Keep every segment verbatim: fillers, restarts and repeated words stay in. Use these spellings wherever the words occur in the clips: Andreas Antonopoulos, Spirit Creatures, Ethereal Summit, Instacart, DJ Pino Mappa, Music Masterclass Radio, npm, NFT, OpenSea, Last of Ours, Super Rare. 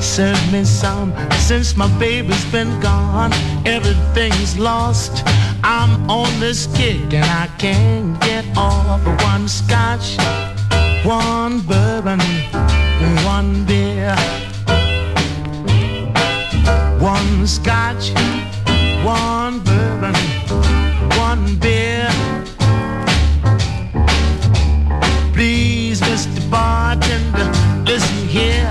Serve me some. Since my baby's been gone, everything's lost. I'm on this kick and I can't get off. One scotch, one bourbon, one beer. One scotch, one bourbon, one beer. Please, Mister Bartender, listen here.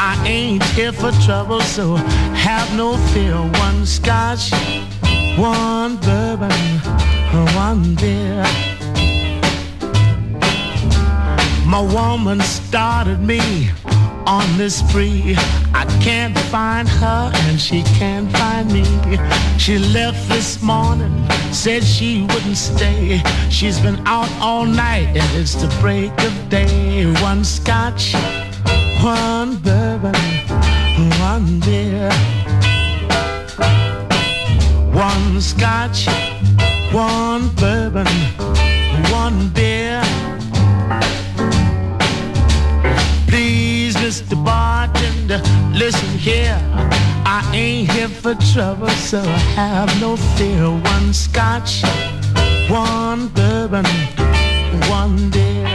I ain't here for trouble, so have no fear. One scotch, one bourbon, one beer. My woman started me on this spree. I can't find her and she can't find me. She left this morning, said she wouldn't stay. She's been out all night and it's the break of day. One scotch, one bourbon, one beer. One scotch, one bourbon, one beer. Please, Mister Bartender, listen here. I ain't here for trouble, so have no fear. One scotch, one bourbon, one beer.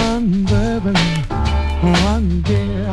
One bourbon, one beer.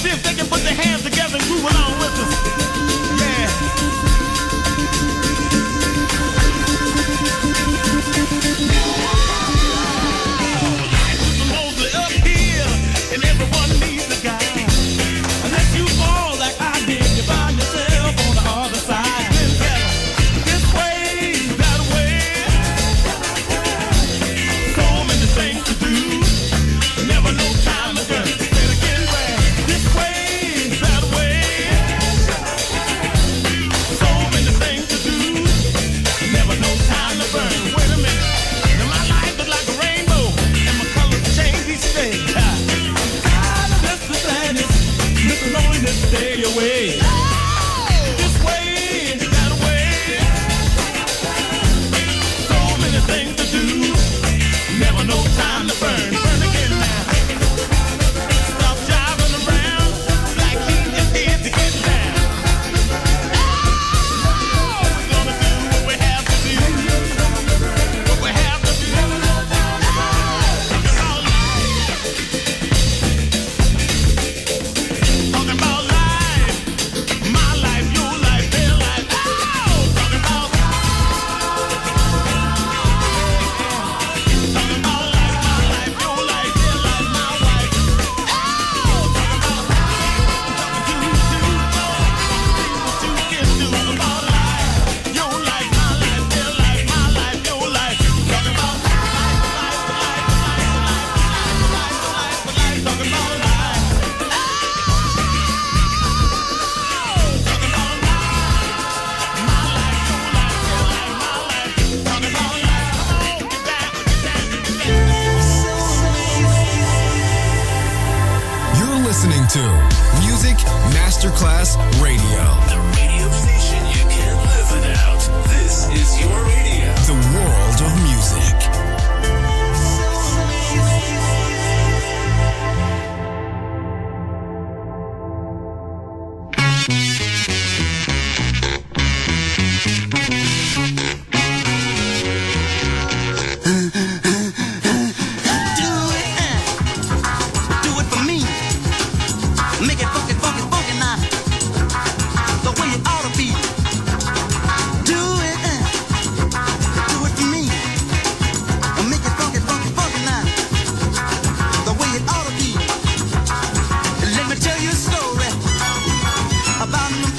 see if they can put their hands together and move along with us. Yeah. It's mostly up here, and everyone needs a guy. Unless you fall like I did, you find yourself on the other side. This way, that way. So many things to do, never know time to go. Stay away. Oh! This way, that way. So many things to do. Never no time to burn. Burn again now. Stop driving around like he just did to get down. Oh! We're gonna do what we have to do. What we have to do. Oh! Talking about life. Talking about Masterclass Radio. The radio station you can't live without. This is your radio. The world of music. About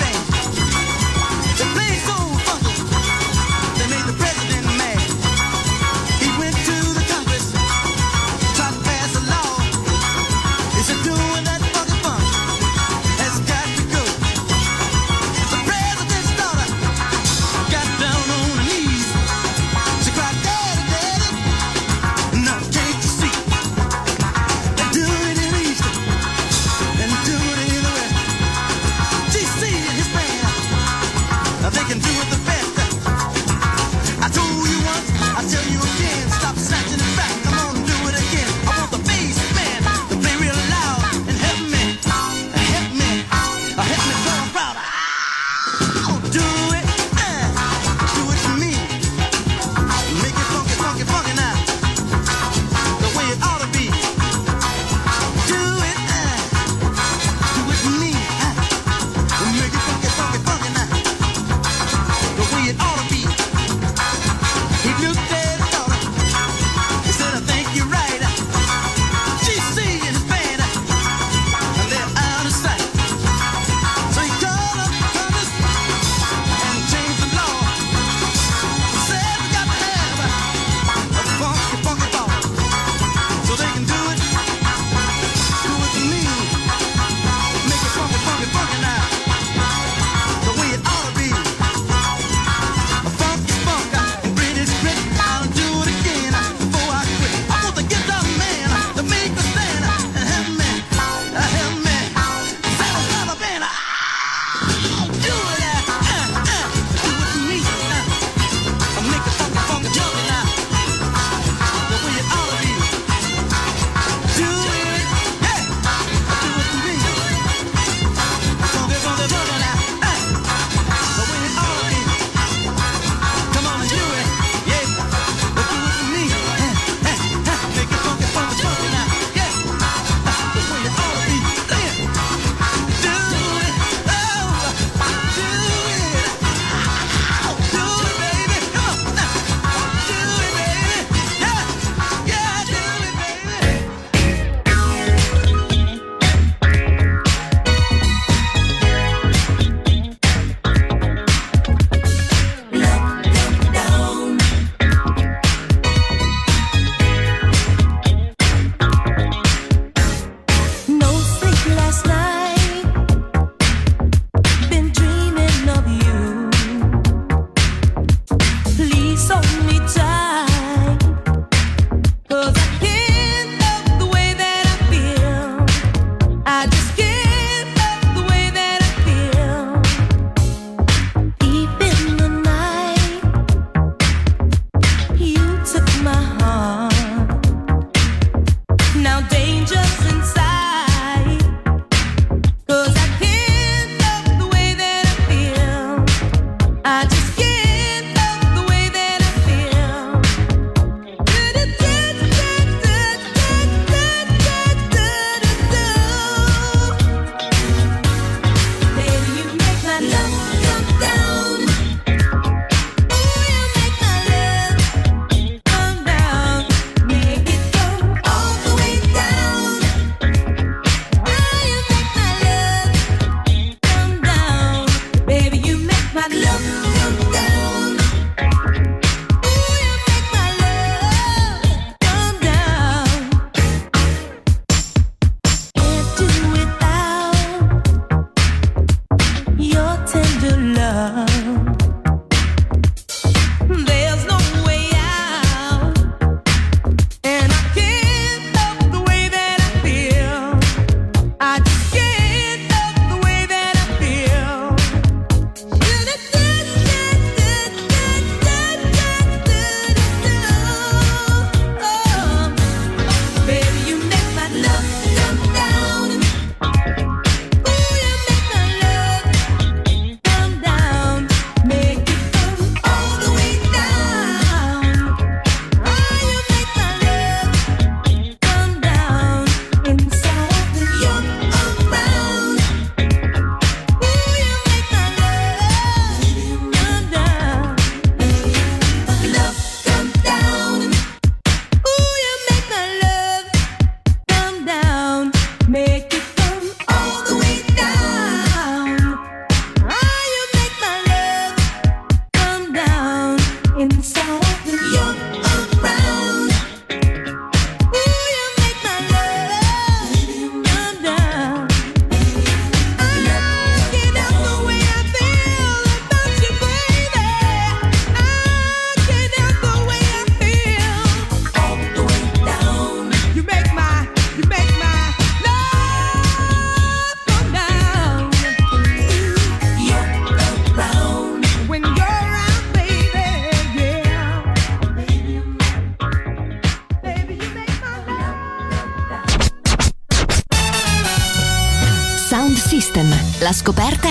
System, la scoperta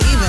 Yeah,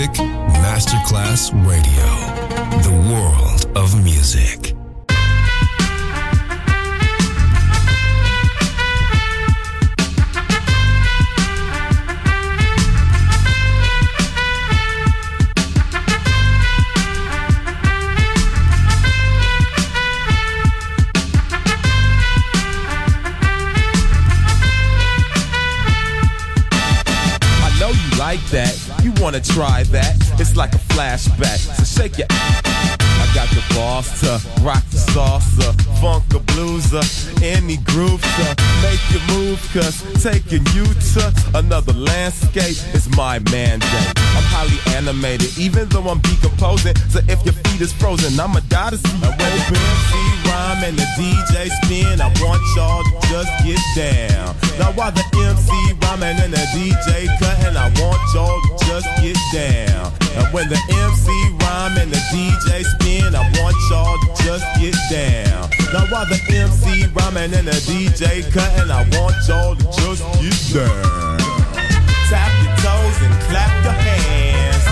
Music Masterclass Radio, the world of music. Like that, you wanna try that? It's like a flashback. So shake your. I got the boss to rock the salsa, funk a blueser, any groove to make you move. 'Cause taking you to another landscape is my mandate. I'm highly animated, even though I'm decomposing. So if your feet is frozen, I'ma die to see you open. See rhyme and the D J spin. I want y'all to just get down. Now while the M C rhyming and the D J cutting, I want y'all to just get down. And when the M C rhyme and the D J spin, I want y'all to just get down. Now while the M C rhyming and the D J cutting, I want y'all to just get down. Tap your toes and clap your hands.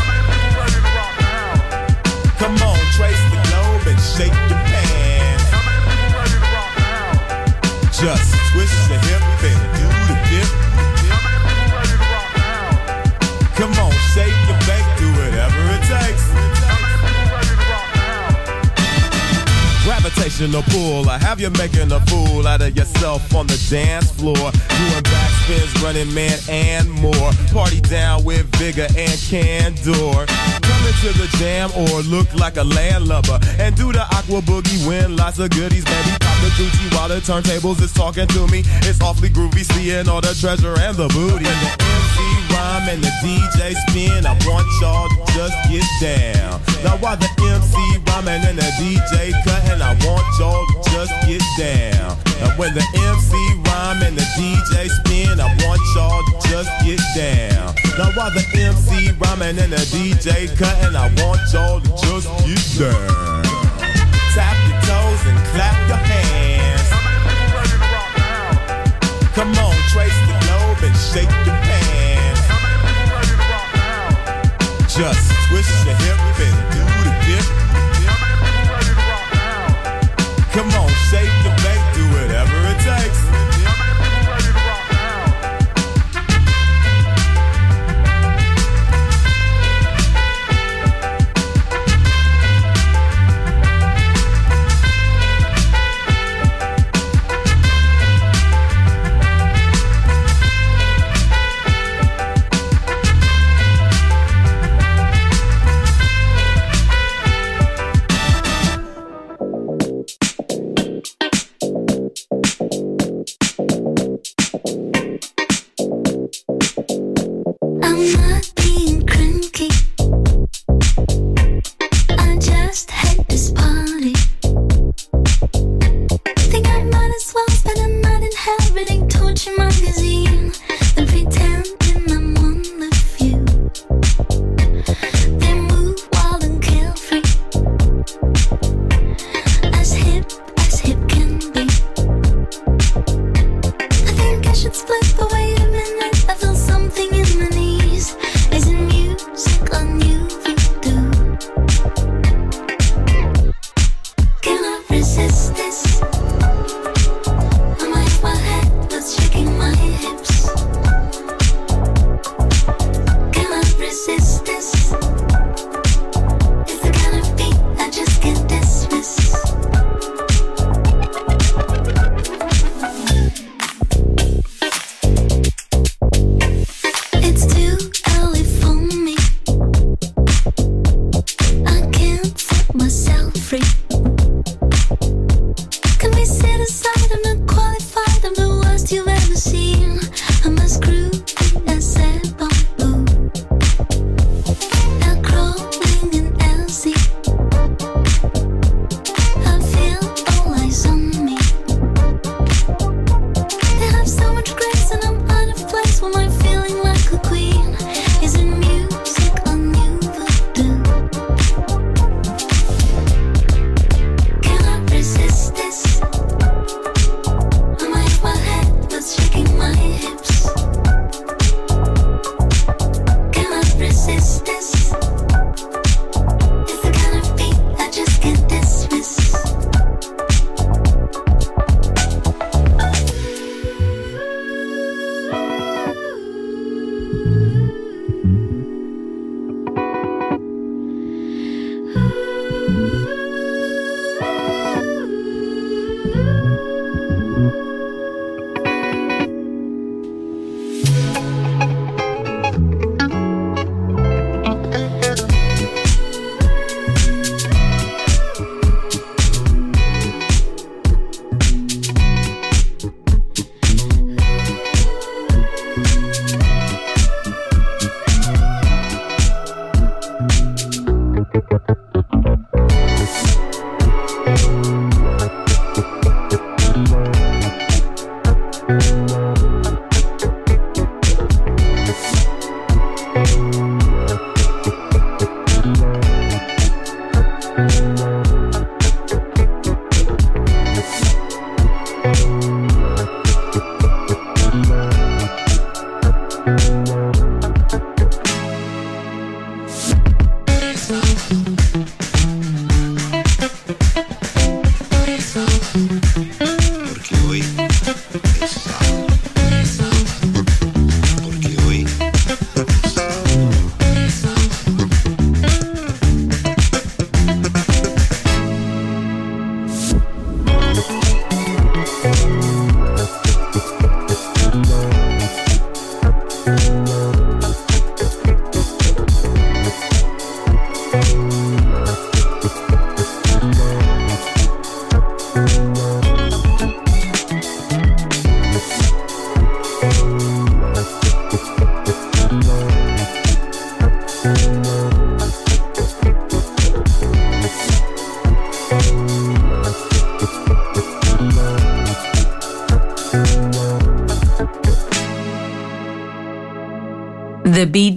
Come on, trace the globe and shake your pants. Just twist your hip and do the dip. Come on, shake your back, do whatever it takes. Gravitational pull, I have you making a fool out of yourself on the dance floor. Doing backspins, running man, and more. Party down with vigor and candor. Coming to the jam or look like a landlubber. And do the aqua boogie, win lots of goodies, baby. Pop the Gucci while the turntables is talking to me. It's awfully groovy, seeing all the treasure and the booty. When the M C rhyme and the D J spin, I want y'all to just get down. Now while the M C rhyming and the D J cutting, I want y'all to just get down. And when the M C rhyme and the D J spin, I want y'all to just get down. Now while the M C rhyming and the D J cutting, I want y'all to just get down. Tap your toes and clap your hands. Come on, trace the globe and shake your pants. Just twist your hip and do the dip. Come on, shake the back, do whatever it takes. How many people ready to rock The beat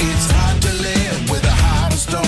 It's hard to live with a heart of stone.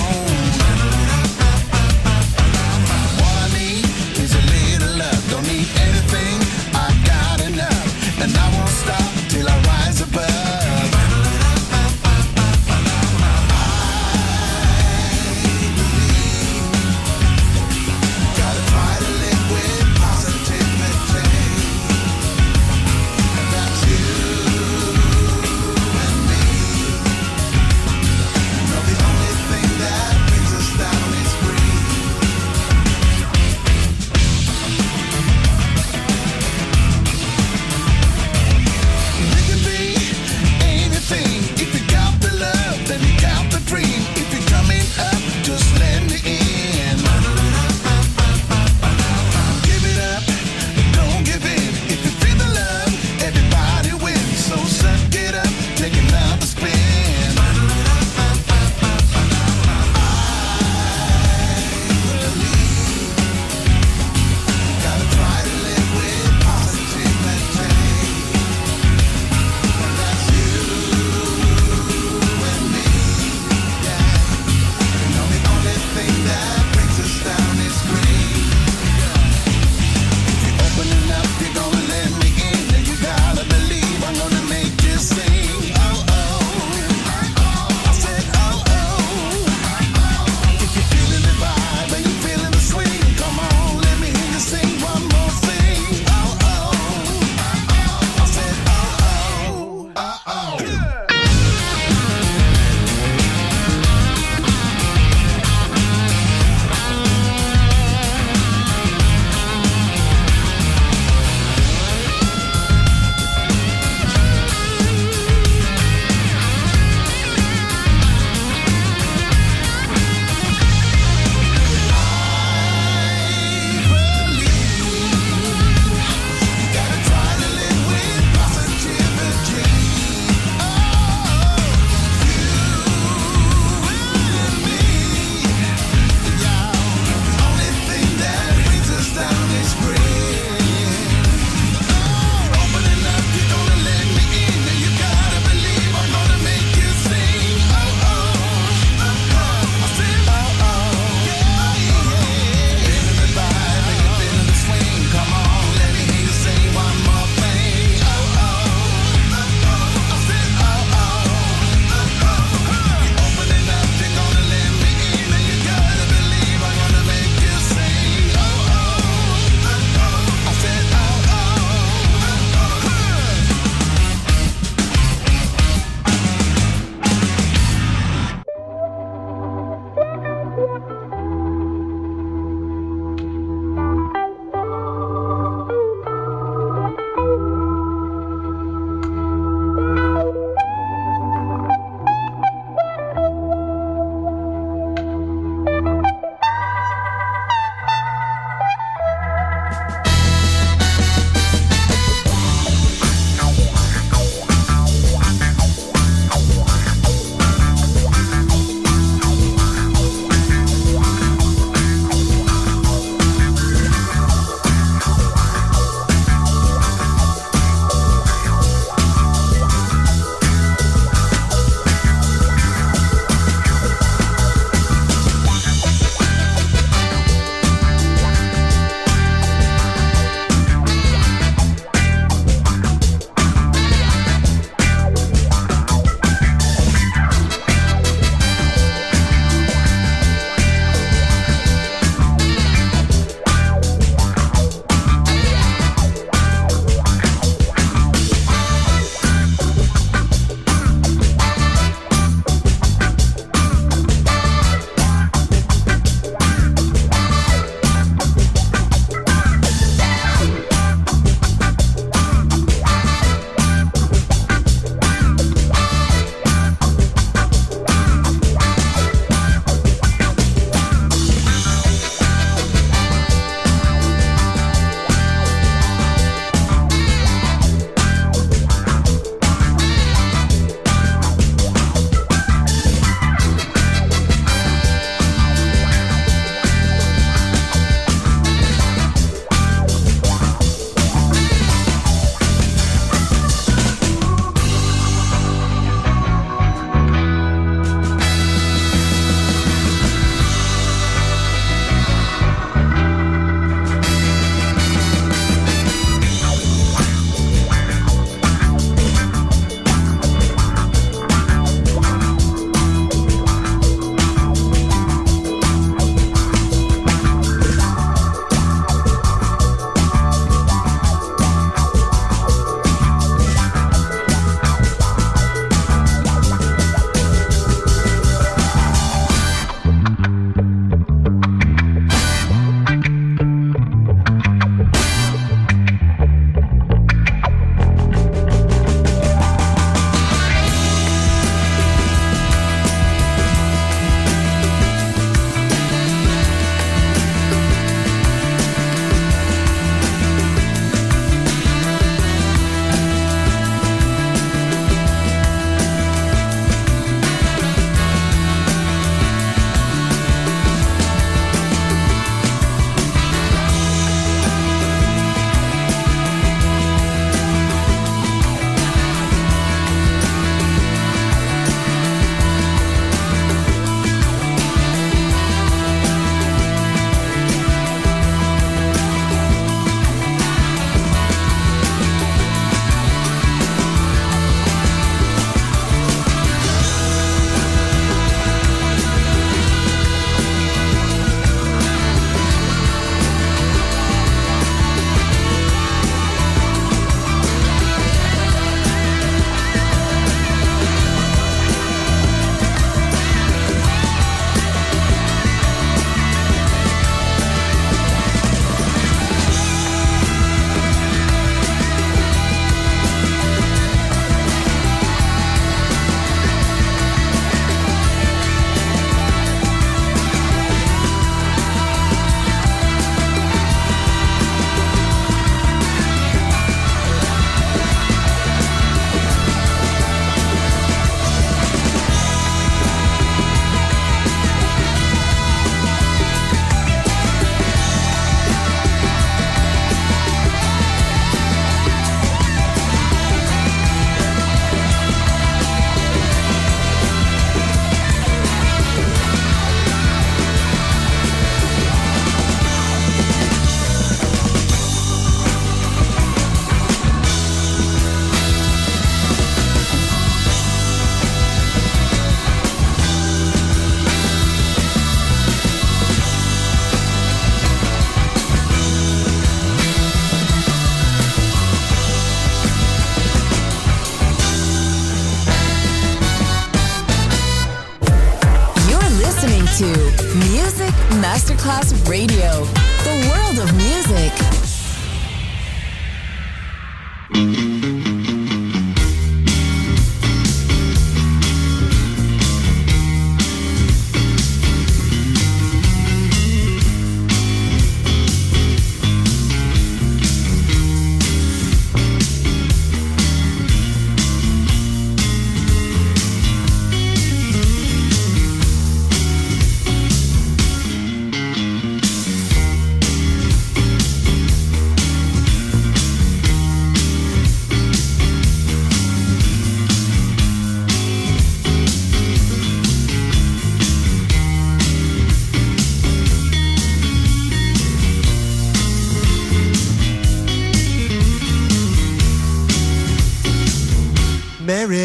Masterclass Radio, the world of music.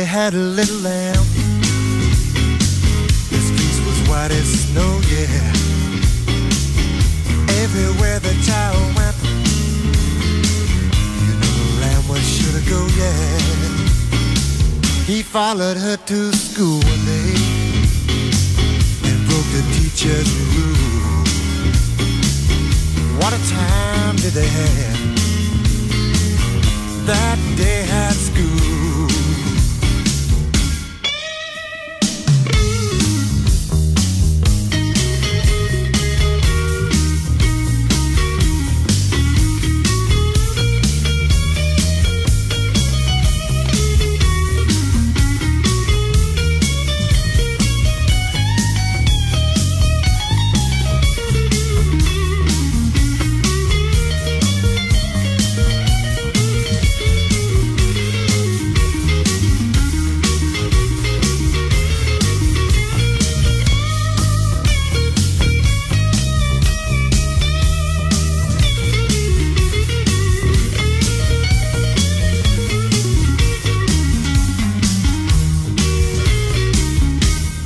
Had a little lamb, his fleece was white as snow, yeah. Everywhere the child went, you know the lamb was sure to go, yeah. He followed her to school one day and broke the teacher's rule. What a time did they have that day at school.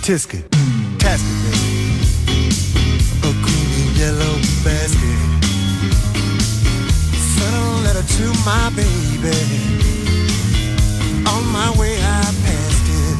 Test it, test it, baby. A green and yellow basket. Sent a letter to my baby. On my way I passed it.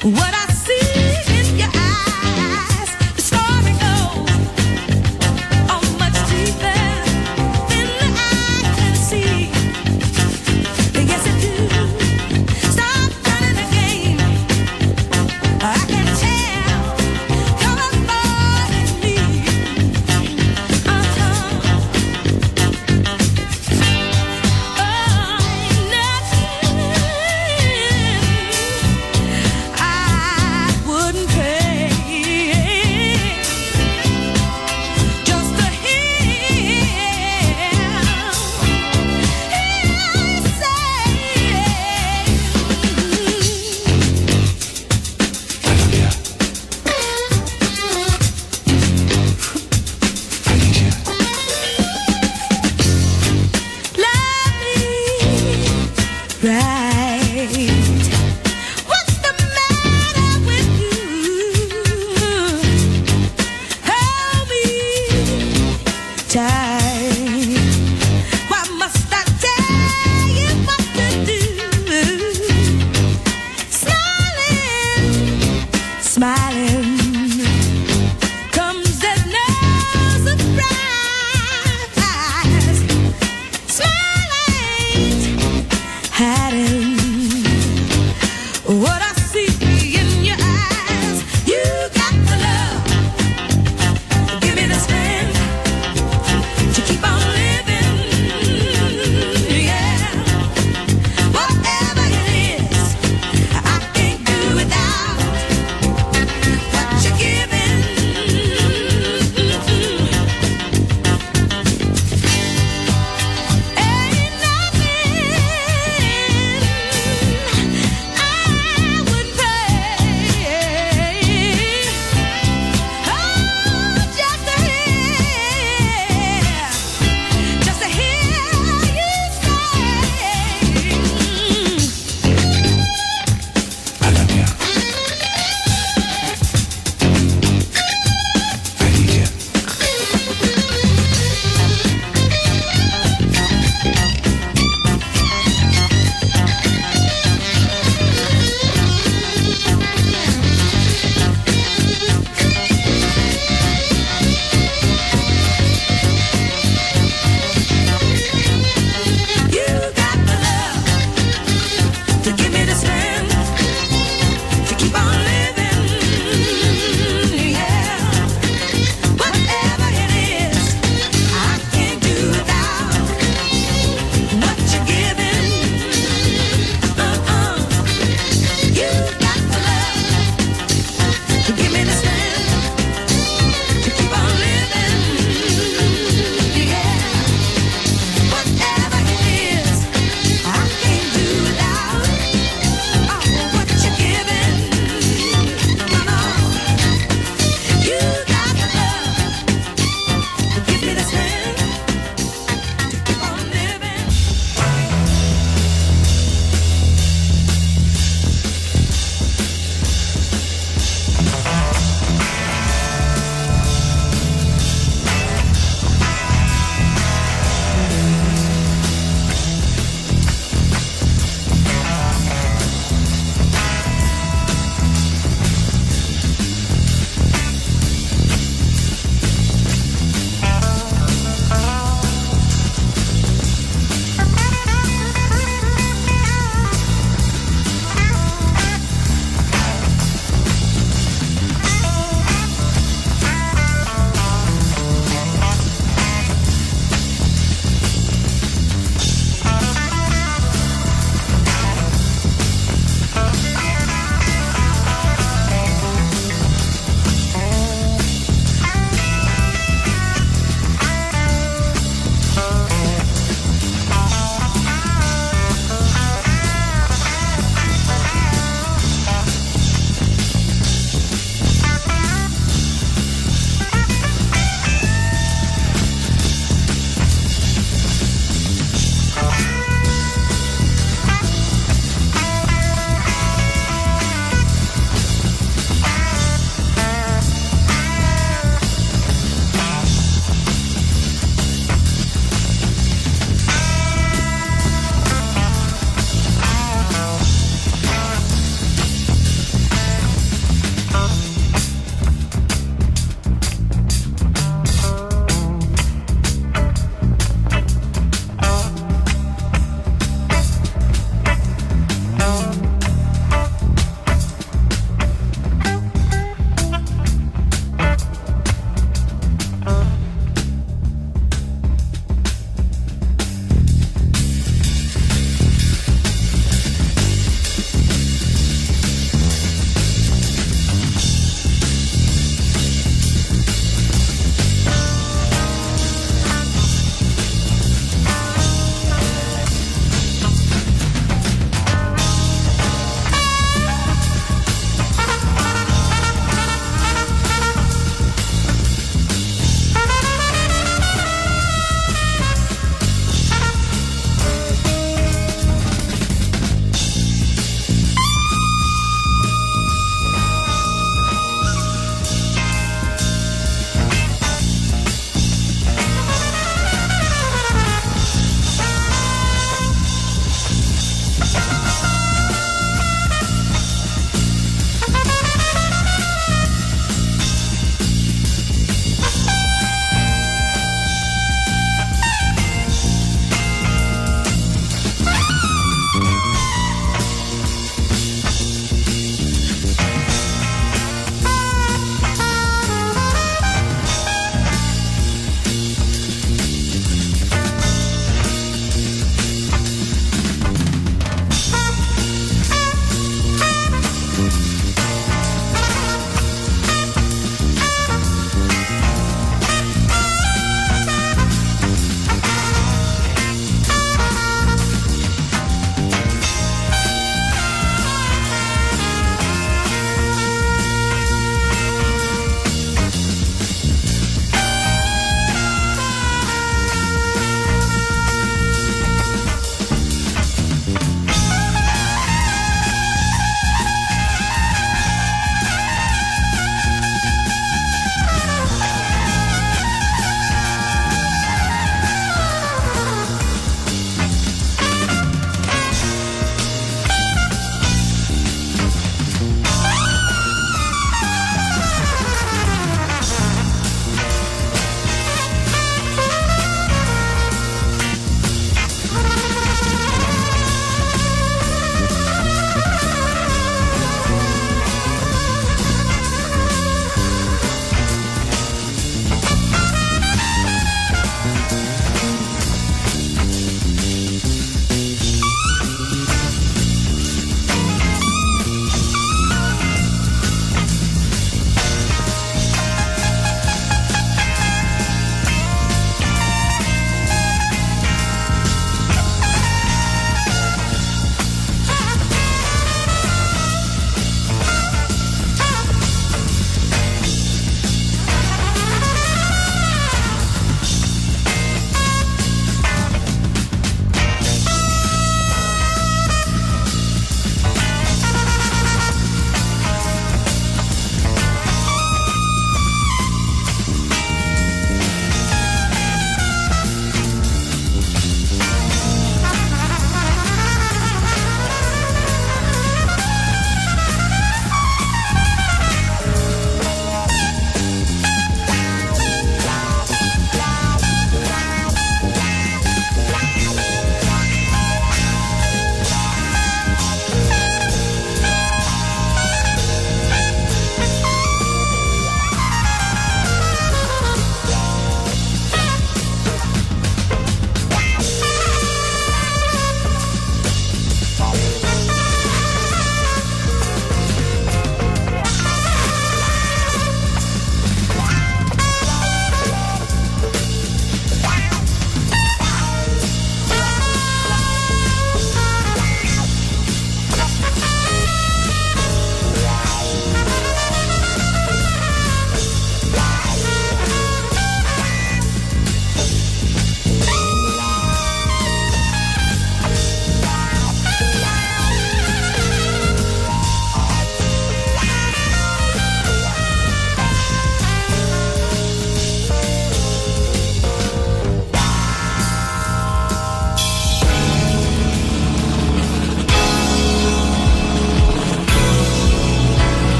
What?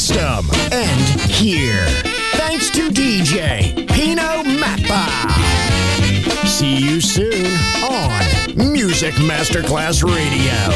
System. And here, thanks to D J Pino Mappa. See you soon on Music Masterclass Radio.